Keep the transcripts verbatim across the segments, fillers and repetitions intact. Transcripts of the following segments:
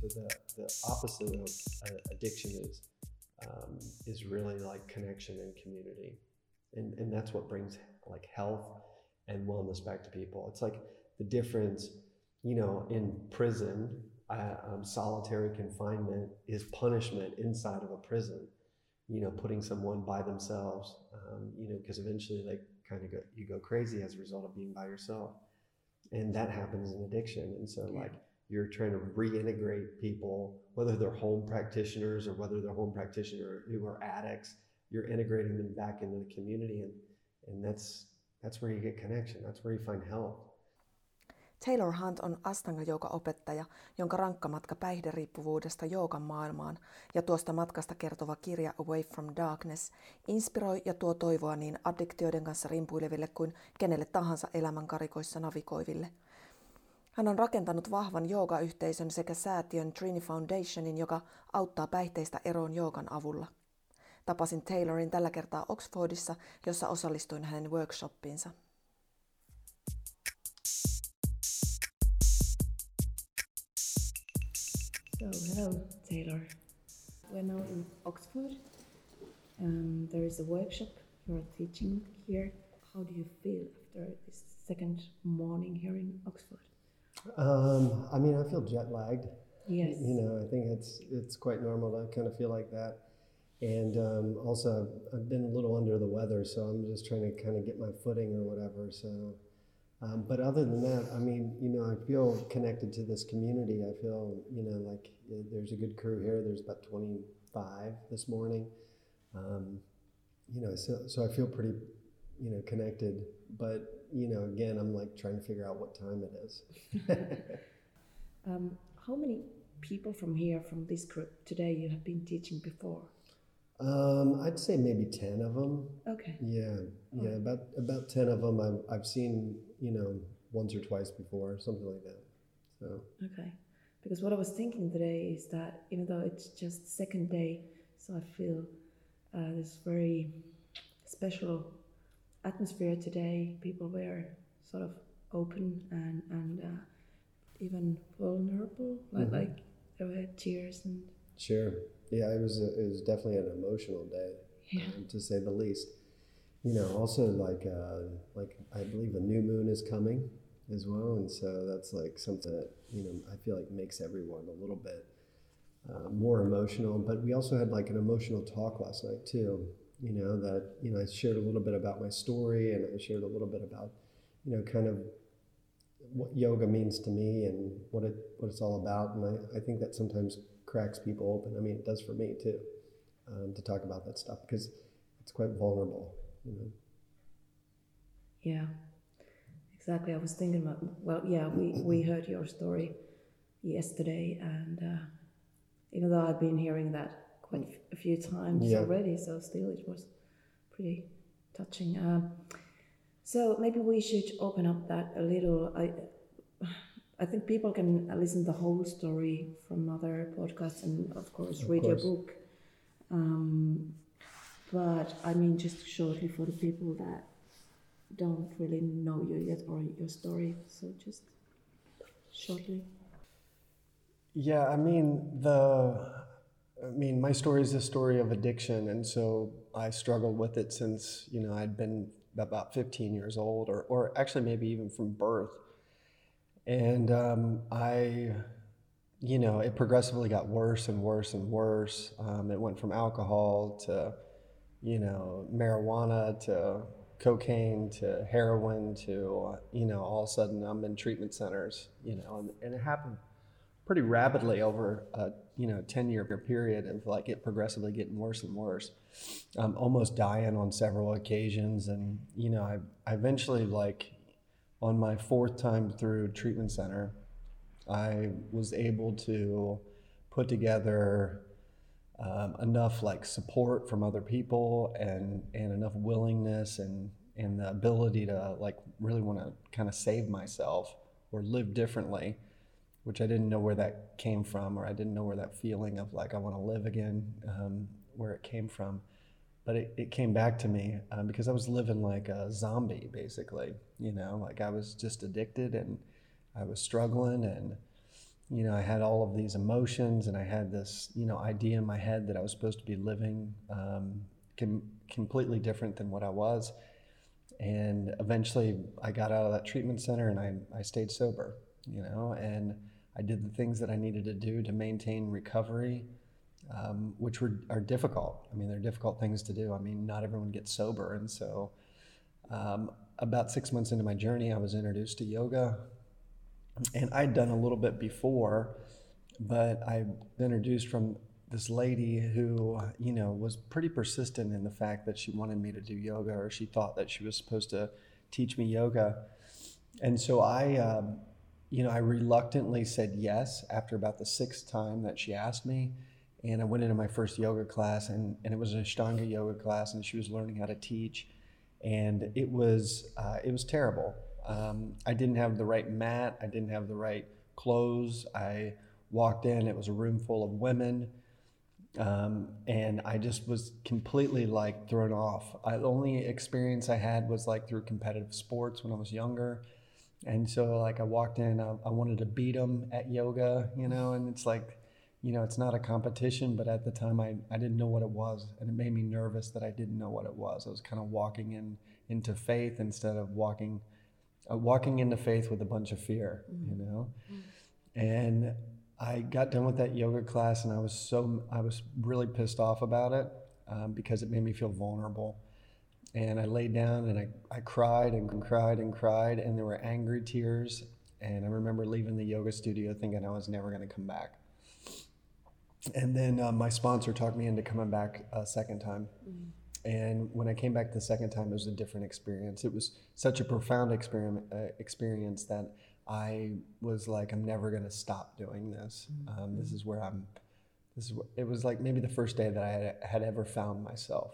So the, the opposite of uh, addiction is um, is really like connection and community, and and that's what brings like health and wellness back to people. It's like the difference, you know, in prison, uh, um, solitary confinement is punishment inside of a prison. You know, putting someone by themselves, um, you know, because eventually they kind of go, you go crazy as a result of being by yourself. And that happens in addiction. And so like you're trying to reintegrate people, whether they're home practitioners or whether they're home practitioner who are addicts, you're integrating them back into the community. And, and that's, that's where you get connection. That's where you find help. Taylor Hunt on Ashtanga-jouka-opettaja, jonka rankka matka päihderiippuvuudesta joukan maailmaan ja tuosta matkasta kertova kirja Away from Darkness inspiroi ja tuo toivoa niin addiktioiden kanssa rimpuileville kuin kenelle tahansa elämän karikoissa navigoiville. Hän on rakentanut vahvan joogayhteisön sekä säätiön Trinity Foundationin, joka auttaa päihteistä eroon joogan avulla. Tapasin Taylorin tällä kertaa Oxfordissa, jossa osallistuin hänen workshoppiinsa. So, hello, Taylor. We're now in Oxford. Um, there is a workshop you're teaching here. How do you feel after this second morning here in Oxford? Um, I mean, I feel jet-lagged. Yes. You know, I think it's it's quite normal to kind of feel like that. And um, also, I've been a little under the weather, so I'm just trying to kind of get my footing or whatever. So, um, but other than that, I mean, you know, I feel connected to this community. I feel, you know, like there's a good crew here. There's about twenty-five this morning. Um, you know, so so I feel pretty, you know, connected. But, you know, again, I'm like trying to figure out what time it is. um, how many people from here, from this group today, you have been teaching before? Um, I'd say maybe ten of them. Okay. Yeah, yeah, about about ten of them I've I've seen, you know, once or twice before, something like that. So. Okay, because what I was thinking today is that even though it's just second day, so I feel uh, this very special atmosphere today. People were sort of open and and uh, even vulnerable, like mm-hmm. like there were tears and. Sure. Yeah, it was a, it was definitely an emotional day, yeah. um, to say the least. You know, also like uh, like I believe a new moon is coming as well, and so that's like something that, you know, I feel like makes everyone a little bit uh, more emotional. But we also had like an emotional talk last night too. You know that you know I shared a little bit about my story, and I shared a little bit about, you know, kind of what yoga means to me and what it what it's all about, and I, I think that sometimes cracks people open. I mean, it does for me too, um, to talk about that stuff because it's quite vulnerable, you know. Yeah, exactly. I was thinking about, well, yeah, we, we heard your story yesterday, and uh, even though I've been hearing that quite a few times yeah. already, so still it was pretty touching. Um, so maybe we should open up that a little. I, I think people can listen the whole story from other podcasts and, of course, of read course. your book. Um, but, I mean, just shortly for the people that don't really know you yet or your story. So just shortly. Yeah, I mean, the, I mean, my story is the story of addiction. And so I struggled with it since, you know, I'd been about fifteen years old or, or actually maybe even from birth. And um, I, you know, it progressively got worse and worse and worse. Um, it went from alcohol to, you know, marijuana to cocaine to heroin to, uh, you know, all of a sudden I'm in treatment centers, you know, and, and it happened pretty rapidly over a, you know, ten year period of like it progressively getting worse and worse. Um, almost dying on several occasions. And, you know, I, I eventually like, on my fourth time through treatment center, I was able to put together um, enough like support from other people and, and enough willingness and, and the ability to like really want to kind of save myself or live differently, which I didn't know where that came from, or I didn't know where that feeling of like I want to live again, um, where it came from. But it, it came back to me um, because I was living like a zombie, basically, you know, like I was just addicted and I was struggling and you know, I had all of these emotions, and I had this, you know, idea in my head that I was supposed to be living um, com- completely different than what I was. And eventually I got out of that treatment center, and I, I stayed sober, you know, and I did the things that I needed to do to maintain recovery, um, which were are difficult. I mean, they're difficult things to do. I mean, not everyone gets sober. And so um, about six months into my journey, I was introduced to yoga. And I'd done a little bit before, but I introduced from this lady who, you know, was pretty persistent in the fact that she wanted me to do yoga, or she thought that she was supposed to teach me yoga. And so I, um, you know, I reluctantly said yes after about the sixth time that she asked me. And I went into my first yoga class, and, and it was an Ashtanga yoga class, and she was learning how to teach. And it was, uh, it was terrible. Um, I didn't have the right mat. I didn't have the right clothes. I walked in, it was a room full of women. Um, and I just was completely like thrown off. I, the only experience I had was like through competitive sports when I was younger. And so like I walked in, I, I wanted to beat them at yoga, you know, and it's like, you know, it's not a competition, but at the time I, I didn't know what it was. And it made me nervous that I didn't know what it was. I was kind of walking in into faith instead of walking Uh, walking into faith with a bunch of fear, you know? Mm-hmm. And I got done with that yoga class, and I was so, I was really pissed off about it um, because it made me feel vulnerable. And I laid down, and I, I cried and cried and cried, and there were angry tears. And I remember leaving the yoga studio thinking I was never going to come back. And then uh, my sponsor talked me into coming back a second time. Mm-hmm. And when I came back the second time, it was a different experience. It was such a profound experiment, uh, experience that I was like, I'm never going to stop doing this. Mm-hmm. Um, this is where I'm, this is where, it was like maybe the first day that I had, had ever found myself.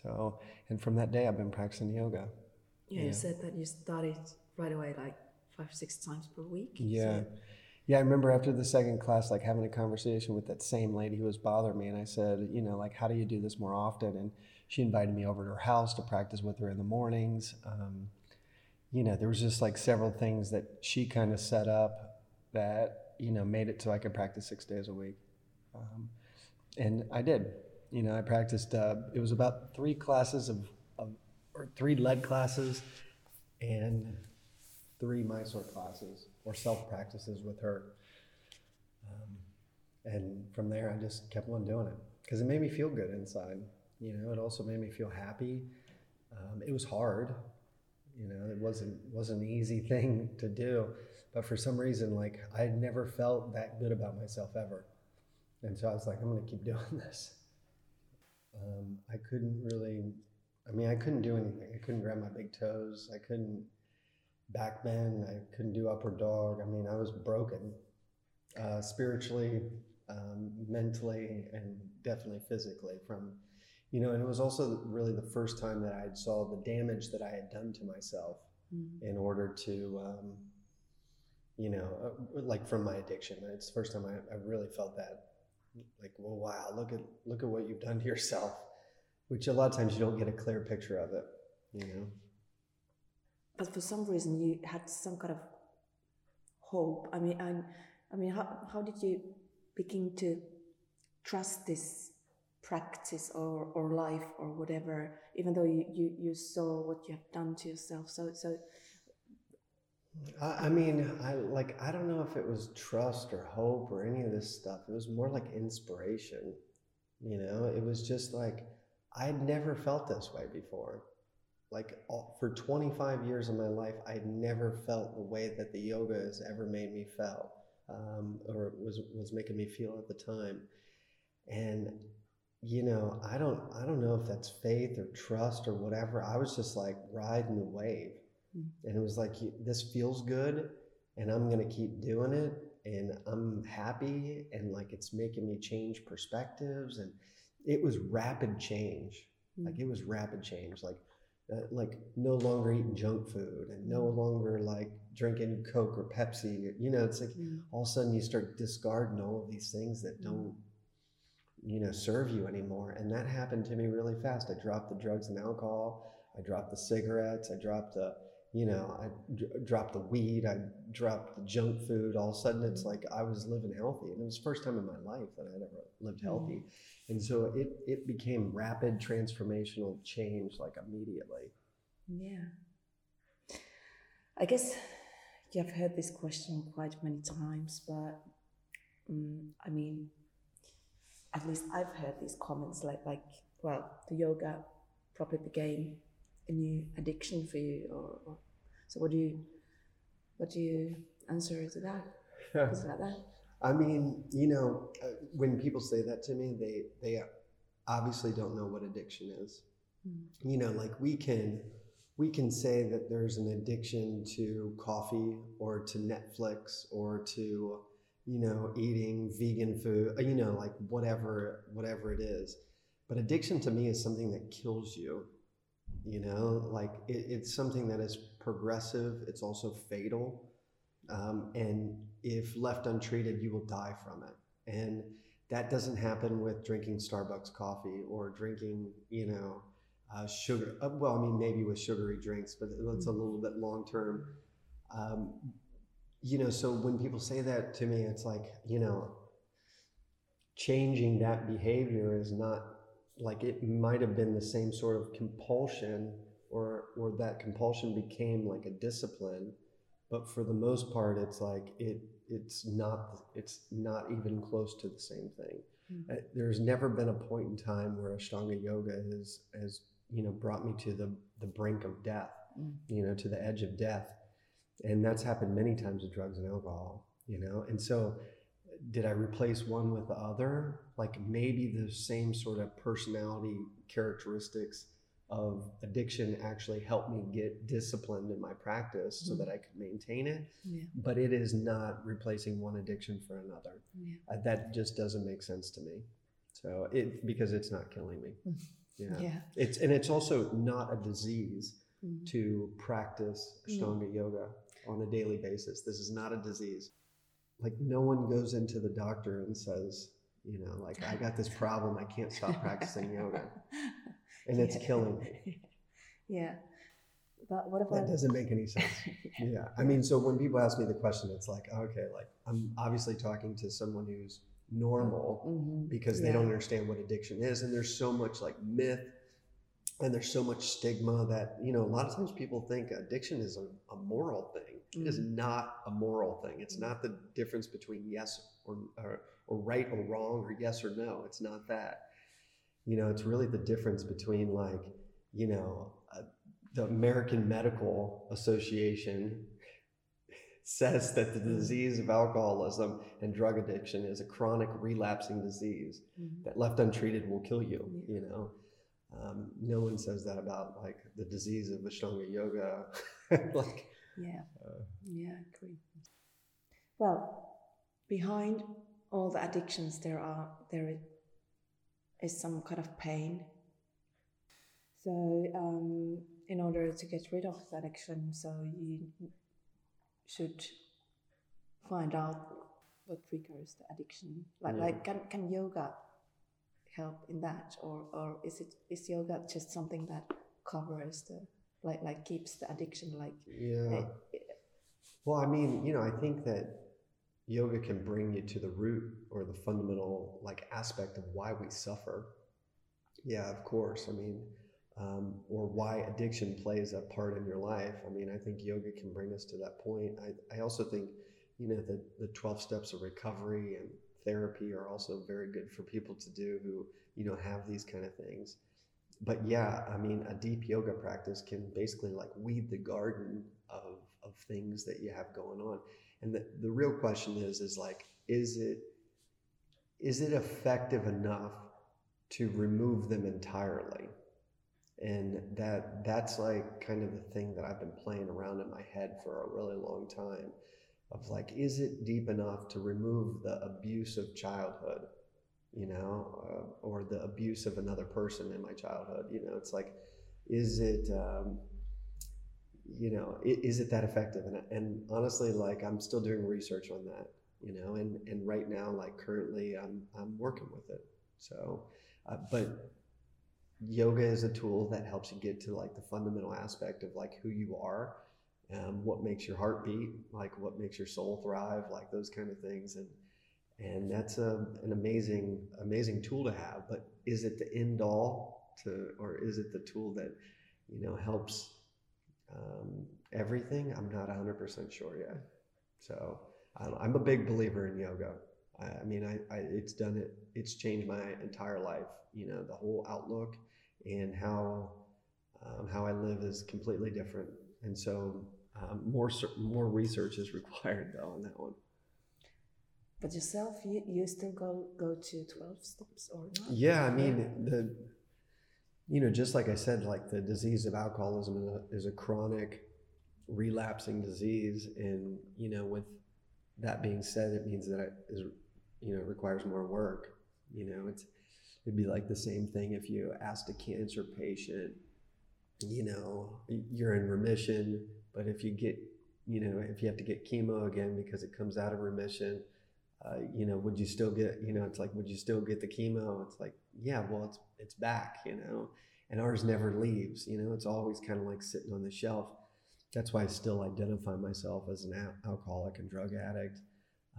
So, and from that day, I've been practicing yoga. Yeah, yeah. You said that you started right away, like five, six times per week. Yeah. So. Yeah, I remember after the second class, like having a conversation with that same lady who was bothering me. And I said, you know, like, how do you do this more often? And she invited me over to her house to practice with her in the mornings. Um, you know, there was just like several things that she kind of set up that, you know, made it so I could practice six days a week. Um, and I did, you know, I practiced, uh, it was about three classes of, of or three lead classes and three Mysore classes or self-practices with her. Um, and from there, I just kept on doing it because it made me feel good inside. You know, it also made me feel happy. Um, it was hard. You know, it wasn't wasn't an easy thing to do. But for some reason, like, I had never felt that good about myself ever. And so I was like, I'm going to keep doing this. Um, I couldn't really, I mean, I couldn't do anything. I couldn't grab my big toes. I couldn't back then, I couldn't do upward dog. I mean, I was broken uh, spiritually, um, mentally, and definitely physically from, you know, and it was also really the first time that I saw the damage that I had done to myself mm-hmm. in order to, um, you know, like from my addiction. It's the first time I, I really felt that, like, well, wow, look at, look at what you've done to yourself, which a lot of times you don't get a clear picture of it, you know? But for some reason, you had some kind of hope. I mean, I, I mean, how how did you begin to trust this practice or, or life or whatever, even though you, you, you saw what you have done to yourself? So so. I, I mean, I like I don't know if it was trust or hope or any of this stuff. It was more like inspiration. You know, it was just like I'd never felt this way before. Like all, for twenty-five years of my life, I had never felt the way that the yoga has ever made me feel, um, or was was making me feel at the time. And you know, I don't I don't know if that's faith or trust or whatever. I was just like riding the wave, mm-hmm. and it was like, this feels good, and I'm gonna keep doing it, and I'm happy, and like it's making me change perspectives, and it was rapid change. Mm-hmm. Like it was rapid change. Like. Uh, like no longer eating junk food and no longer like drinking Coke or Pepsi, you know, it's like mm. all of a sudden you start discarding all of these things that don't, you know, serve you anymore. And that happened to me really fast. I dropped the drugs and alcohol. I dropped the cigarettes. I dropped the, you know, I d dropped the weed, I dropped the junk food. All of a sudden, it's like I was living healthy, and it was the first time in my life that I had ever lived healthy. Mm-hmm. And so it it became rapid transformational change, like immediately. Yeah, I guess you've heard this question quite many times, but um, I mean, at least I've heard these comments like, like, well, the yoga probably became a new addiction for you, or, or so. What do you, what do you answer to that? Is it like that? I mean, you know, when people say that to me, they they obviously don't know what addiction is. Mm. You know, like we can. We can say that there's an addiction to coffee or to Netflix or to, you know, eating vegan food, you know, like whatever, whatever it is. But addiction to me is something that kills you, you know, like it, it's something that is progressive. It's also fatal. Um, and if left untreated, you will die from it. And that doesn't happen with drinking Starbucks coffee or drinking, you know, Uh, sugar, uh, well, I mean, maybe with sugary drinks, but that's a little bit long-term. Um, you know, so when people say that to me, it's like, you know, changing that behavior is not, like, it might have been the same sort of compulsion, or, or that compulsion became like a discipline, but for the most part, it's like, it it's not, it's not even close to the same thing. Mm-hmm. Uh, there's never been a point in time where Ashtanga yoga has, has you know, brought me to the, the brink of death, mm. you know, to the edge of death. And that's happened many times with drugs and alcohol, you know? And so did I replace one with the other? Like maybe the same sort of personality characteristics of addiction actually helped me get disciplined in my practice mm. so that I could maintain it. Yeah. But it is not replacing one addiction for another. Yeah. Uh, that just doesn't make sense to me. So it, because it's not killing me. Yeah. yeah. It's, and it's also not a disease mm. to practice Ashtanga mm. yoga on a daily basis. This is not a disease. Like no one goes into the doctor and says, you know, like I got this problem, I can't stop practicing yoga. And it's yeah. killing me. Yeah. But what if that I... doesn't make any sense. yeah. yeah. I mean, so when people ask me the question, it's like, okay, like I'm obviously talking to someone who's normal mm-hmm. because yeah. they don't understand what addiction is. And there's so much like myth and there's so much stigma that, you know, a lot of times people think addiction is a, a moral thing. Mm-hmm. It is not a moral thing. It's not the difference between yes or, or, or right or wrong or yes or no. It's not that. You know, it's really the difference between like, you know, uh, the American Medical Association says that the disease of alcoholism and drug addiction is a chronic relapsing disease mm-hmm. that left untreated will kill you, yeah. you know. Um, no one says that about like the disease of Ashtanga yoga. like, yeah, uh, yeah, I agree. Well, behind all the addictions there are, there is, is some kind of pain. So um, in order to get rid of that addiction, so you should find out what triggers the addiction. Like, yeah. like can can yoga help in that, or or is it is yoga just something that covers the like like keeps the addiction like? Yeah. It, well, I mean, you know, I think that yoga can bring you to the root or the fundamental like aspect of why we suffer. Yeah, of course. I mean, um, or why addiction plays a part in your life. I mean, I think yoga can bring us to that point. I, I also think, you know, the, the twelve steps of recovery and therapy are also very good for people to do who, you know, have these kind of things. But yeah, I mean, a deep yoga practice can basically like weed the garden of, of things that you have going on. And the, the real question is, is like, is it, is it effective enough to remove them entirely? And that, that's like kind of the thing that I've been playing around in my head for a really long time of like, is it deep enough to remove the abuse of childhood, you know, uh, or the abuse of another person in my childhood? You know, it's like, is it, um, you know, is it that effective? And, and honestly, like I'm still doing research on that, you know, and, and right now, like currently I'm, I'm working with it. So, uh, but yoga is a tool that helps you get to like the fundamental aspect of like who you are um, what makes your heart beat, like what makes your soul thrive, like those kind of things. And and that's a, an amazing, amazing tool to have. But is it the end all to, or is it the tool that, you know, helps um, everything? I'm not one hundred percent sure yet. So um, I'm a big believer in yoga. I, I mean, I, I it's done it. It's changed my entire life. You know, the whole outlook and how um, how I live is completely different. And so um, more more research is required though on that one. But yourself, you, you still go go to twelve steps or not? Yeah, I mean, the you know, just like I said, like the disease of alcoholism is a chronic, relapsing disease, and you know, with that being said, it means that it is, you know, requires more work. You know, it's it'd be like the same thing if you asked a cancer patient, you know, you're in remission, but if you get, you know, if you have to get chemo again because it comes out of remission. Uh, you know, would you still get, you know, it's like, would you still get the chemo? It's like, yeah, well, it's it's back, you know, and ours never leaves, you know, it's always kind of like sitting on the shelf. That's why I still identify myself as an al- alcoholic and drug addict.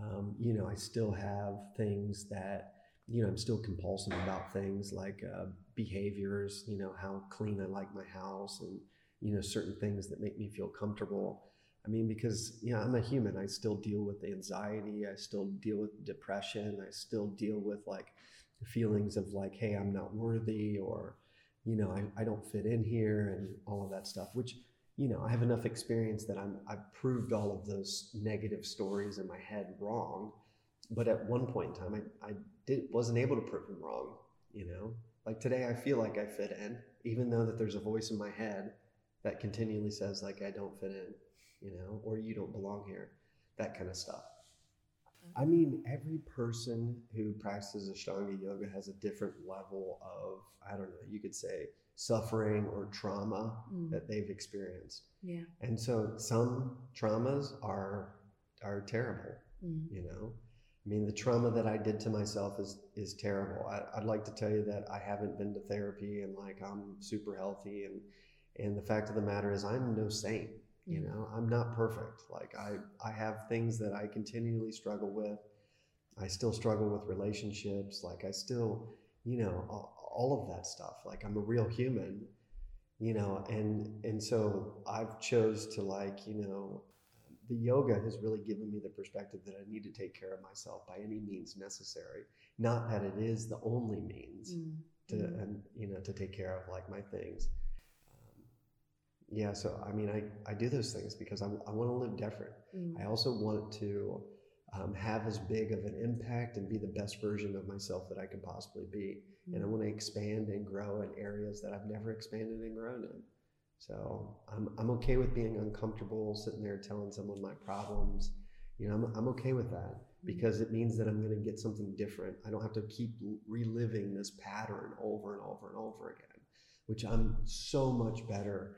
Um, you know, I still have things that, you know, I'm still compulsive about things like uh, behaviors, you know, how clean I like my house and, you know, certain things that make me feel comfortable. I mean, because, you know, I'm a human. I still deal with anxiety. I still deal with depression. I still deal with like feelings of like, hey, I'm not worthy, or, you know, I, I don't fit in here and all of that stuff, which, you know, I have enough experience that I'm, I've proved all of those negative stories in my head wrong. But at one point in time, I, I did, wasn't able to prove them wrong, you know, like today I feel like I fit in, even though that there's a voice in my head that continually says like, I don't fit in. You know, or you don't belong here, that kind of stuff. I mean, every person who practices Ashtanga yoga has a different level of, I don't know, you could say suffering or trauma mm. that they've experienced. Yeah. And so some traumas are are terrible, mm. you know. I mean, the trauma that I did to myself is is terrible. I, I'd like to tell you that I haven't been to therapy and like I'm super healthy. And, and the fact of the matter is I'm no saint. You know, I'm not perfect. Like I, I have things that I continually struggle with. I still struggle with relationships. Like I still, you know, all, all of that stuff. Like I'm a real human, you know, and, and so I've chose to like, you know, the yoga has really given me the perspective that I need to take care of myself by any means necessary. Not that it is the only means mm. to, and, you know, to take care of like my things. Yeah, so I mean, I, I do those things because I, I want to live different. Mm. I also want to um, have as big of an impact and be the best version of myself that I can possibly be. Mm. And I want to expand and grow in areas that I've never expanded and grown in. So I'm I'm okay with being uncomfortable, sitting there telling someone my problems. You know, I'm I'm okay with that because it means that I'm going to get something different. I don't have to keep reliving this pattern over and over and over again, which I'm so much better.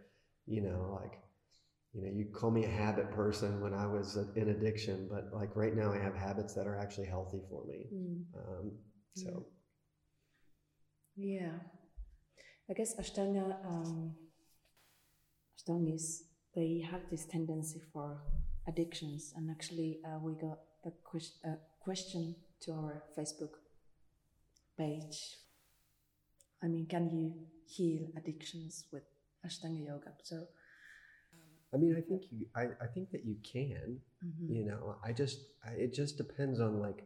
You know, like, you know, you call me a habit person when I was in addiction, but like right now I have habits that are actually healthy for me. Mm. Um, so. Yeah. I guess Ashtanga, um, Ashtangis, they have this tendency for addictions. And actually uh, we got a, que- a question to our Facebook page. I mean, can you heal addictions with Ashtanga yoga? So I mean, I think you I, I think that you can, mm-hmm. you know, I just I, it just depends on like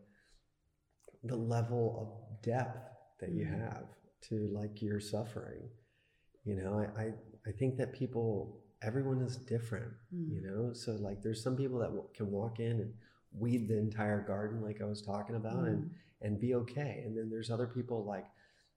the level of depth that mm-hmm. you have to like your suffering. You know, I I, I think that people, everyone is different, mm-hmm. you know, so like there's some people that w- can walk in and weed the entire garden like I was talking about, mm-hmm. and and be okay, and then there's other people like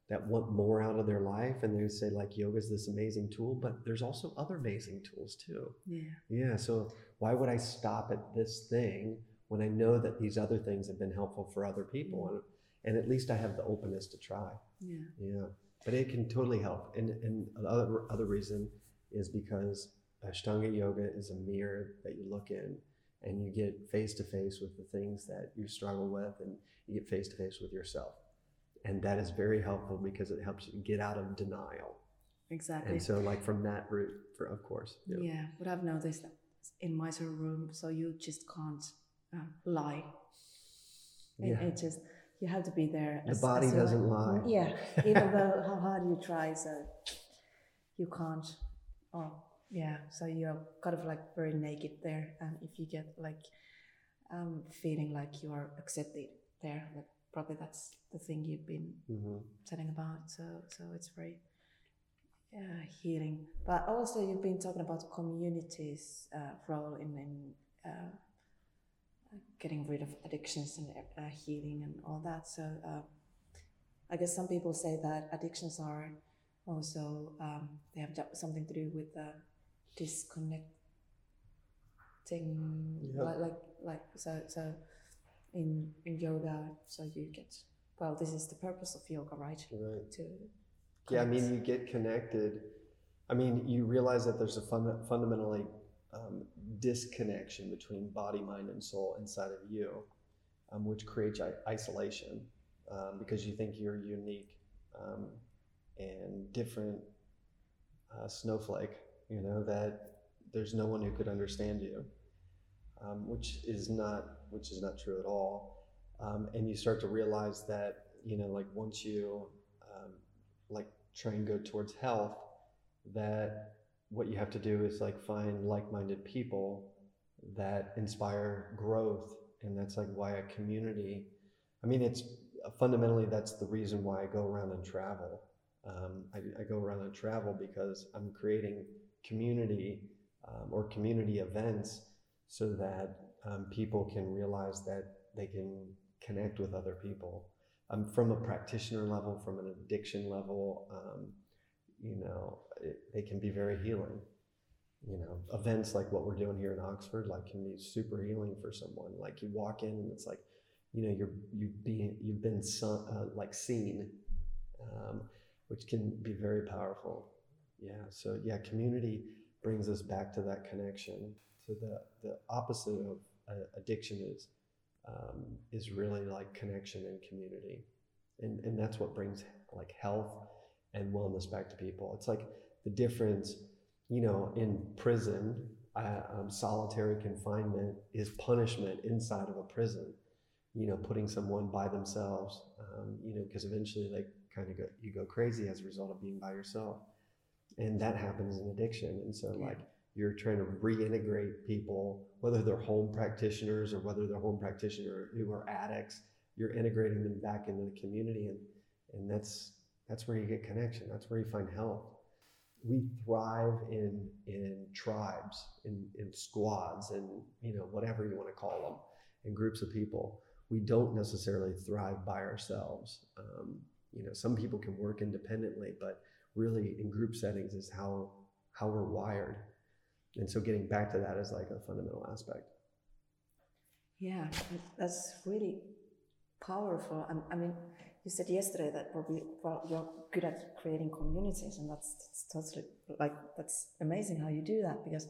that want more out of their life, and they say like yoga is this amazing tool, but there's also other amazing tools too. Yeah. Yeah. So why would I stop at this thing when I know that these other things have been helpful for other people? And and at least I have the openness to try. Yeah. Yeah. But it can totally help. And and another other reason is because Ashtanga yoga is a mirror that you look in, and you get face to face with the things that you struggle with, and you get face to face with yourself. And that is very helpful because it helps you get out of denial. Exactly. And so like from that route, for, of course. Yeah. yeah. But I've noticed that in Mysore room, so you just can't uh, lie. Yeah. It, it just, you have to be there. The as, body as doesn't you, lie. Yeah, even though how hard you try, so you can't. Oh, yeah, so you're kind of like very naked there. And if you get like um, feeling like you are accepted there, like probably that's the thing you've been mm-hmm. telling about. So, so it's very uh, healing. But also you've been talking about communities' uh, role in, in uh, getting rid of addictions and uh, healing and all that. So uh, I guess some people say that addictions are also um, they have something to do with uh, disconnecting, yep. like, like like so so in in yoga. So you get, well, this is the purpose of yoga, right? Right. To connect. Yeah, I mean, you get connected. I mean, you realize that there's a fun, fundamentally. Um, disconnection between body, mind, and soul inside of you, um, which creates isolation um, because you think you're unique um, and different uh, snowflake, you know, that there's no one who could understand you, um, which is not which is not true at all. Um, and you start to realize that, you know, like once you um, like try and go towards health, that what you have to do is like find like-minded people that inspire growth. And that's like why a community, I mean, it's fundamentally, that's the reason why I go around and travel. Um, I, I go around and travel because I'm creating community um, or community events so that um, people can realize that they can connect with other people. Um, from a practitioner level, from an addiction level, um, you know, it, they can be very healing. You know, events like what we're doing here in Oxford, like, can be super healing for someone. Like, you walk in and it's like, you know, you're you've been you've been so, uh, like seen, um, which can be very powerful. Yeah. So yeah, community brings us back to that connection. So the the opposite of uh, addiction is um, is really like connection and community, and and that's what brings like health and wellness back to people. It's like the difference, you know, in prison, uh, um, solitary confinement is punishment inside of a prison, you know, putting someone by themselves, um, you know, because eventually they kind of go, you go crazy as a result of being by yourself. And that happens in addiction. And so like you're trying to reintegrate people, whether they're home practitioners or whether they're home practitioner who are addicts, you're integrating them back into the community. And, and that's, That's where you get connection. That's where you find health. We thrive in in tribes, in, in squads, and you know, whatever you want to call them, in groups of people. We don't necessarily thrive by ourselves. Um, you know, some people can work independently, but really in group settings is how how we're wired. And so getting back to that is like a fundamental aspect. Yeah, that's really powerful. I, I mean, you said yesterday that probably, well, you're good at creating communities, and that's, that's totally, like, that's amazing how you do that, because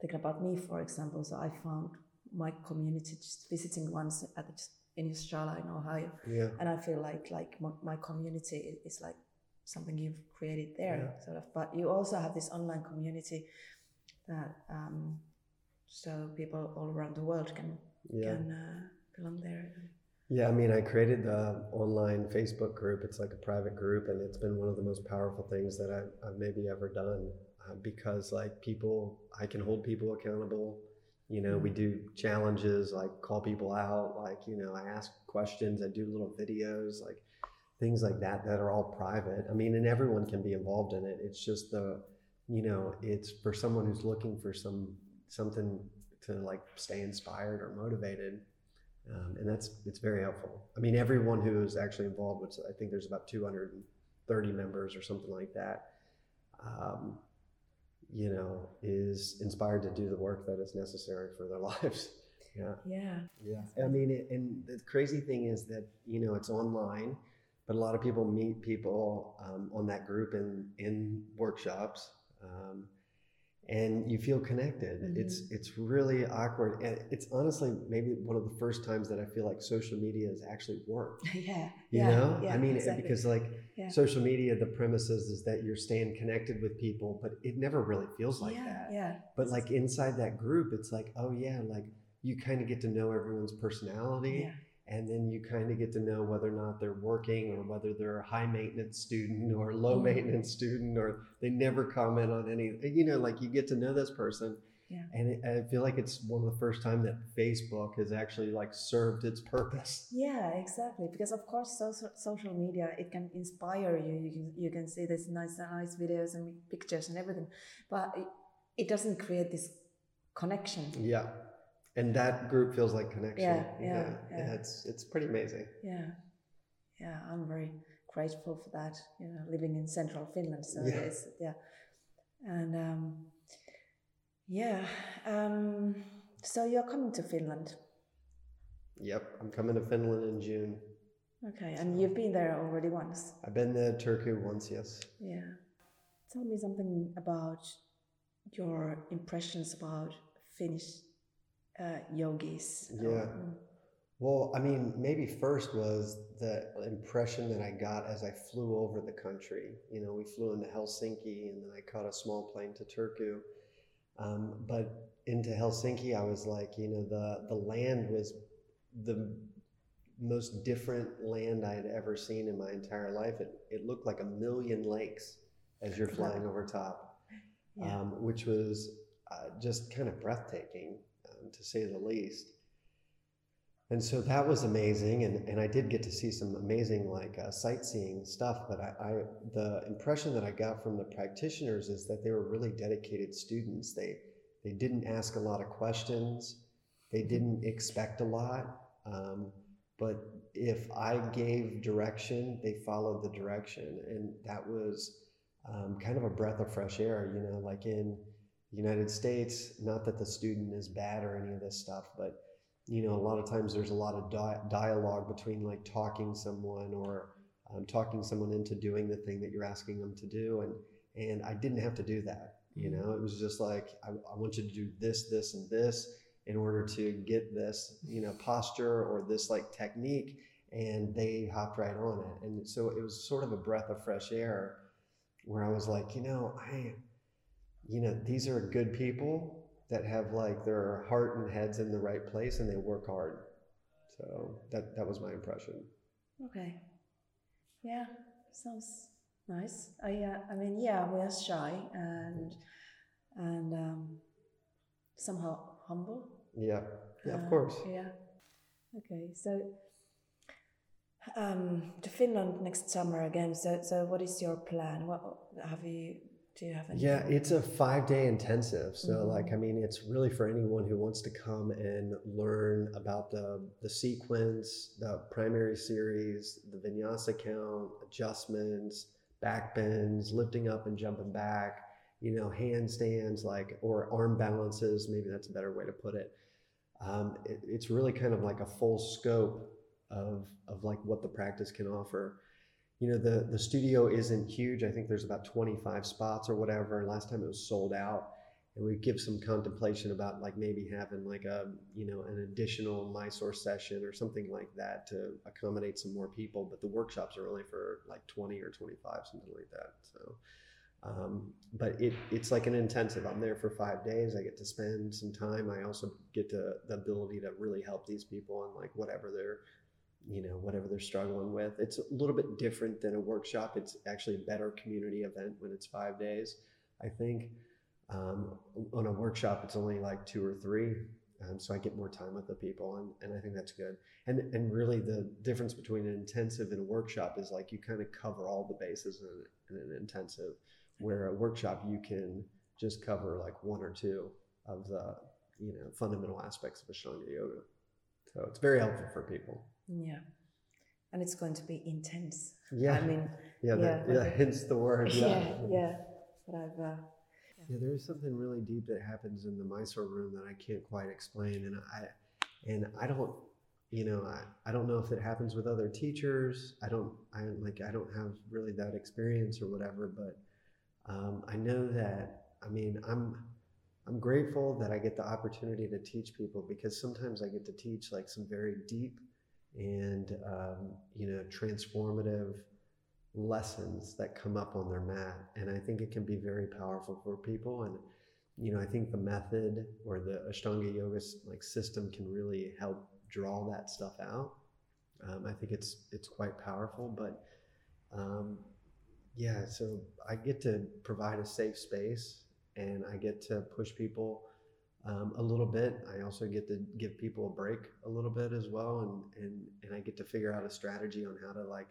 thinking about me, for example, so I found my community just visiting once at the, in Ashtanga in Ohio, yeah. and I feel like like my, my community is like something you've created there, yeah. sort of. But you also have this online community that um, so people all around the world can yeah. can uh, belong there. Yeah, I mean, I created the online Facebook group. It's like a private group, and it's been one of the most powerful things that I've, I've maybe ever done uh, because, like, people, I can hold people accountable. You know, we do challenges, like call people out, like, you know, I ask questions, I do little videos, like things like that that are all private. I mean, and everyone can be involved in it. It's just the, you know, it's for someone who's looking for some something to like stay inspired or motivated. Um, and that's, it's very helpful. I mean, everyone who is actually involved, which I think there's about two hundred thirty members or something like that, um, you know, is inspired to do the work that is necessary for their lives. Yeah. Yeah. Yeah. I mean, it, and the crazy thing is that, you know, it's online, but a lot of people meet people um, on that group in, in workshops. Um, and you feel connected. Mm-hmm. It's it's really awkward. And it's honestly maybe one of the first times that I feel like social media has actually worked. yeah. You yeah, know? Yeah, I mean, exactly. Because like yeah. social media, the premise is, is that you're staying connected with people, but it never really feels like yeah, that. Yeah. But like inside that group, it's like, oh yeah, like you kind of get to know everyone's personality. Yeah. And then you kind of get to know whether or not they're working or whether they're a high maintenance student or a low maintenance student, or they never comment on any, you know, like you get to know this person. Yeah. And it, I feel like it's one of the first time that Facebook has actually like served its purpose. Yeah, exactly. Because of course, social, social media, it can inspire you. You can, you can see these nice, nice videos and pictures and everything, but it, it doesn't create this connection. Yeah. And that group feels like connection. Yeah, yeah, yeah. yeah. yeah it's it's pretty amazing. Yeah, yeah. I'm very grateful for that. You know, living in central Finland, so yeah. it's yeah. And um, yeah. Um, so you're coming to Finland. Yep, I'm coming to Finland in June. Okay, and so you've been there already once. I've been there to Turku once, yes. Yeah. Tell me something about your impressions about Finnish. Uh, yogis. Yeah. Well, I mean, maybe first was the impression that I got as I flew over the country. You know, we flew into Helsinki and then I caught a small plane to Turku. Um, but into Helsinki, I was like, you know, the, the land was the most different land I had ever seen in my entire life. It, it looked like a million lakes as you're flying over top, yeah. um, which was uh, just kind of breathtaking, to say the least. And so that was amazing, and, and I did get to see some amazing like uh, sightseeing stuff, but I, I the impression that I got from the practitioners is that they were really dedicated students. They they didn't ask a lot of questions, they didn't expect a lot, um, but if I gave direction, they followed the direction, and that was um, kind of a breath of fresh air, you know, like in United States, not that the student is bad or any of this stuff, but you know, a lot of times there's a lot of di- dialogue between like talking someone or um, talking someone into doing the thing that you're asking them to do, and and I didn't have to do that. You know, it was just like I, I want you to do this, this, and this in order to get this, you know, posture or this like technique, and they hopped right on it, and so it was sort of a breath of fresh air, where I was like, you know, I. you know, these are good people that have like their heart and heads in the right place and they work hard. So that, that was my impression. Okay. Yeah. Sounds nice. I, uh, I mean, yeah, we are shy and, and, um, somehow humble. Yeah. Yeah, of uh, course. Yeah. Okay. So, um, to Finland next summer again. So, so what is your plan? What have you, Do you have any? Yeah, it's a five-day intensive. So mm-hmm. like, I mean, it's really for anyone who wants to come and learn about the, the sequence, the primary series, the vinyasa count, adjustments, back bends, lifting up and jumping back, you know, handstands, like, or arm balances, maybe that's a better way to put it. Um, it it's really kind of like a full scope of, of like what the practice can offer. You know, the, the studio isn't huge. I think there's about twenty-five spots or whatever. And last time it was sold out. And we give some contemplation about like maybe having like a, you know, an additional Mysore session or something like that to accommodate some more people. But the workshops are only for like twenty or twenty-five, something like that. So, um, but it it's like an intensive. I'm there for five days. I get to spend some time. I also get to the ability to really help these people on like whatever they're you know, whatever they're struggling with. It's a little bit different than a workshop. It's actually a better community event when it's five days, I think. Um, on a workshop, it's only like two or three. Um, so I get more time with the people, and, and I think that's good. And and really the difference between an intensive and a workshop is like you kind of cover all the bases in, in an intensive, where a workshop, you can just cover like one or two of the, you know, fundamental aspects of Ashtanga yoga. So it's very helpful for people. Yeah, and it's going to be intense. Yeah, I mean, yeah, yeah, that, yeah hence the word. Yeah, yeah, yeah. But I've, uh, yeah. yeah, there is something really deep that happens in the Mysore room that I can't quite explain, and I, and I don't, you know, I, I don't know if it happens with other teachers. I don't, I like, I don't have really that experience or whatever. But um, I know that. I mean, I'm, I'm grateful that I get the opportunity to teach people, because sometimes I get to teach like some very deep and um, you know, transformative lessons that come up on their mat. And I think it can be very powerful for people. And you know, I think the method or the Ashtanga yoga like system can really help draw that stuff out. Um, I think it's it's quite powerful, but um, yeah, so I get to provide a safe space and I get to push people um, a little bit. I also get to give people a break a little bit as well. And, and, and I get to figure out a strategy on how to like,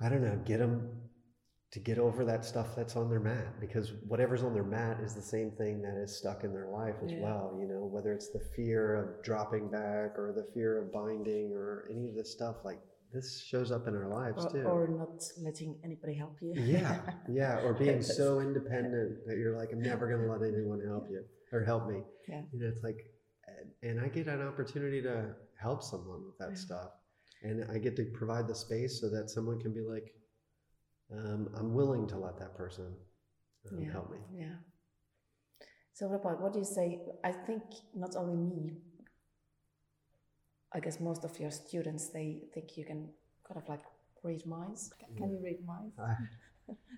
I don't know, get them to get over that stuff that's on their mat, because whatever's on their mat is the same thing that is stuck in their life as yeah. well. You know, whether it's the fear of dropping back or the fear of binding or any of this stuff, like this shows up in our lives or, too. Or not letting anybody help you. Yeah, yeah. Or being so independent that you're like, I'm never going to let anyone help you or help me. Yeah. You know, it's like, and I get an opportunity to help someone with that yeah. stuff. And I get to provide the space so that someone can be like, um, I'm willing to let that person um, yeah. help me. Yeah. So Rapal, what do you say? I think not only me, I guess most of your students, they think you can kind of like read minds. Can yeah. you read minds? I,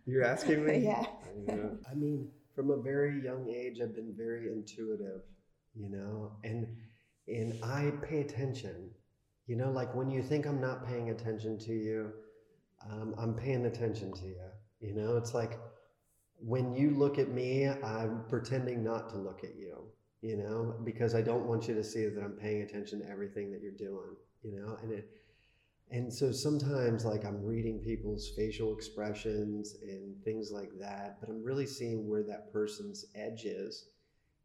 you're asking me? Yeah. I, I mean, from a very young age, I've been very intuitive, you know, and and I pay attention. You know, like when you think I'm not paying attention to you, um, I'm paying attention to you. You know, it's like when you look at me, I'm pretending not to look at you, you know, because I don't want you to see that I'm paying attention to everything that you're doing, you know, and it, and so sometimes like I'm reading people's facial expressions and things like that, but I'm really seeing where that person's edge is.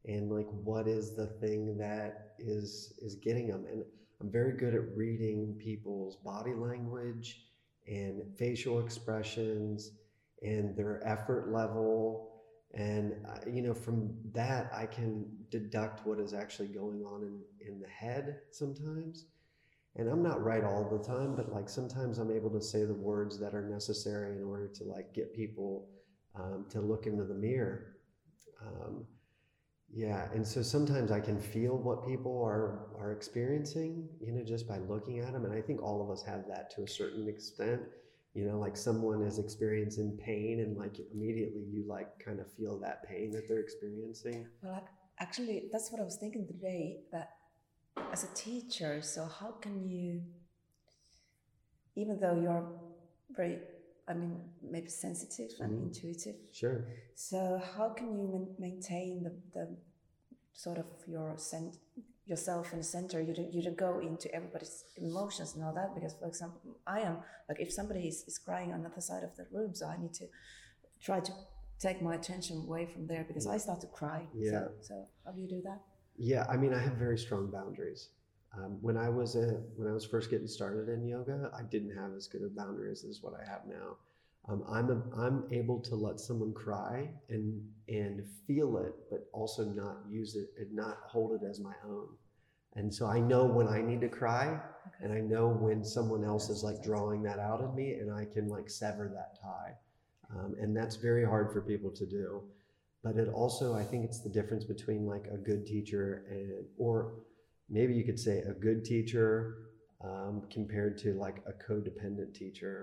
And like, what is the thing that is is getting them? And I'm very good at reading people's body language and facial expressions and their effort level. And, uh, you know, from that, I can deduct what is actually going on in, in the head sometimes. And I'm not right all the time, but like sometimes I'm able to say the words that are necessary in order to like get people um, to look into the mirror. Um, Yeah, and so sometimes I can feel what people are are experiencing, you know, just by looking at them. And I think all of us have that to a certain extent, you know, like someone is experiencing pain and like immediately you like kind of feel that pain that they're experiencing. Well, actually, that's what I was thinking today, that as a teacher, so how can you, even though you're very, I mean, maybe sensitive and mm-hmm. intuitive. Sure. So how can you man- maintain the, the sort of your cent- yourself in the center? You don't you don't go into everybody's emotions and all that, because, for example, I am like if somebody is, is crying on the other side of the room, so I need to try to take my attention away from there because I start to cry. Yeah. So, so how do you do that? Yeah, I mean, I have very strong boundaries. Um, when I was a, when I was first getting started in yoga, I didn't have as good of boundaries as what I have now. Um, I'm a, I'm able to let someone cry and and feel it, but also not use it and not hold it as my own. And so I know when I need to cry, okay. and I know when someone else is like drawing that out of me, and I can like sever that tie. Um, and that's very hard for people to do. But it also, I think it's the difference between like a good teacher and or. Maybe you could say a good teacher um, compared to like a codependent teacher.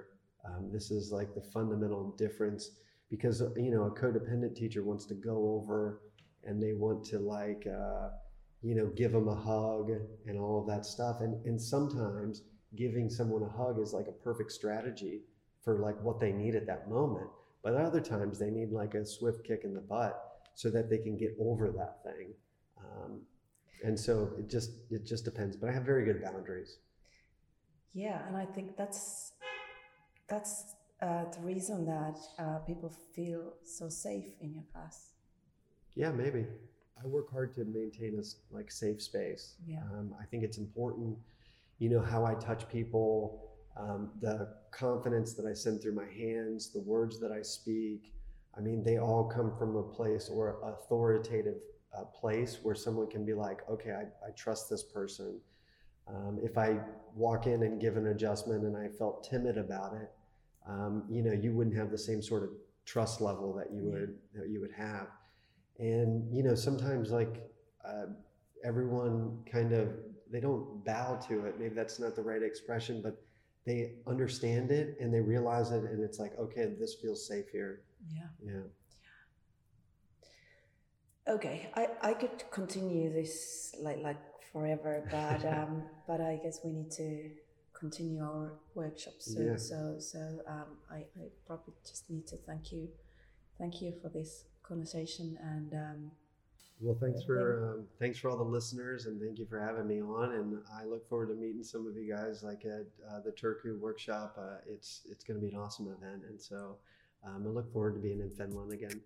Um, this is like the fundamental difference, because, you know, a codependent teacher wants to go over and they want to like, uh, you know, give them a hug and all of that stuff. And, and sometimes giving someone a hug is like a perfect strategy for like what they need at that moment. But other times they need like a swift kick in the butt so that they can get over that thing. Um, And so it just it just depends, but I have very good boundaries. Yeah, and I think that's that's uh, the reason that uh, people feel so safe in your class. Yeah, maybe. I work hard to maintain a like safe space. Yeah, um, I think it's important. You know how I touch people, um, the confidence that I send through my hands, the words that I speak. I mean, they all come from a place or authoritative. A place where someone can be like, okay, I, I trust this person. Um, if I walk in and give an adjustment and I felt timid about it, um, you know, you wouldn't have the same sort of trust level that you would that you would have. And, you know, sometimes like uh, everyone kind of, they don't bow to it. Maybe that's not the right expression, but they understand it and they realize it. And it's like, okay, this feels safe here. Yeah. Yeah. Okay, I, I could continue this like like forever, but um, but I guess we need to continue our workshop soon. Yeah. So so um, I, I probably just need to thank you, thank you for this conversation and. Um, well, thanks for um, thanks for all the listeners, and thank you for having me on. And I look forward to meeting some of you guys, like at uh, the Turku workshop. Uh, it's it's going to be an awesome event, and so um, I look forward to being in Finland again.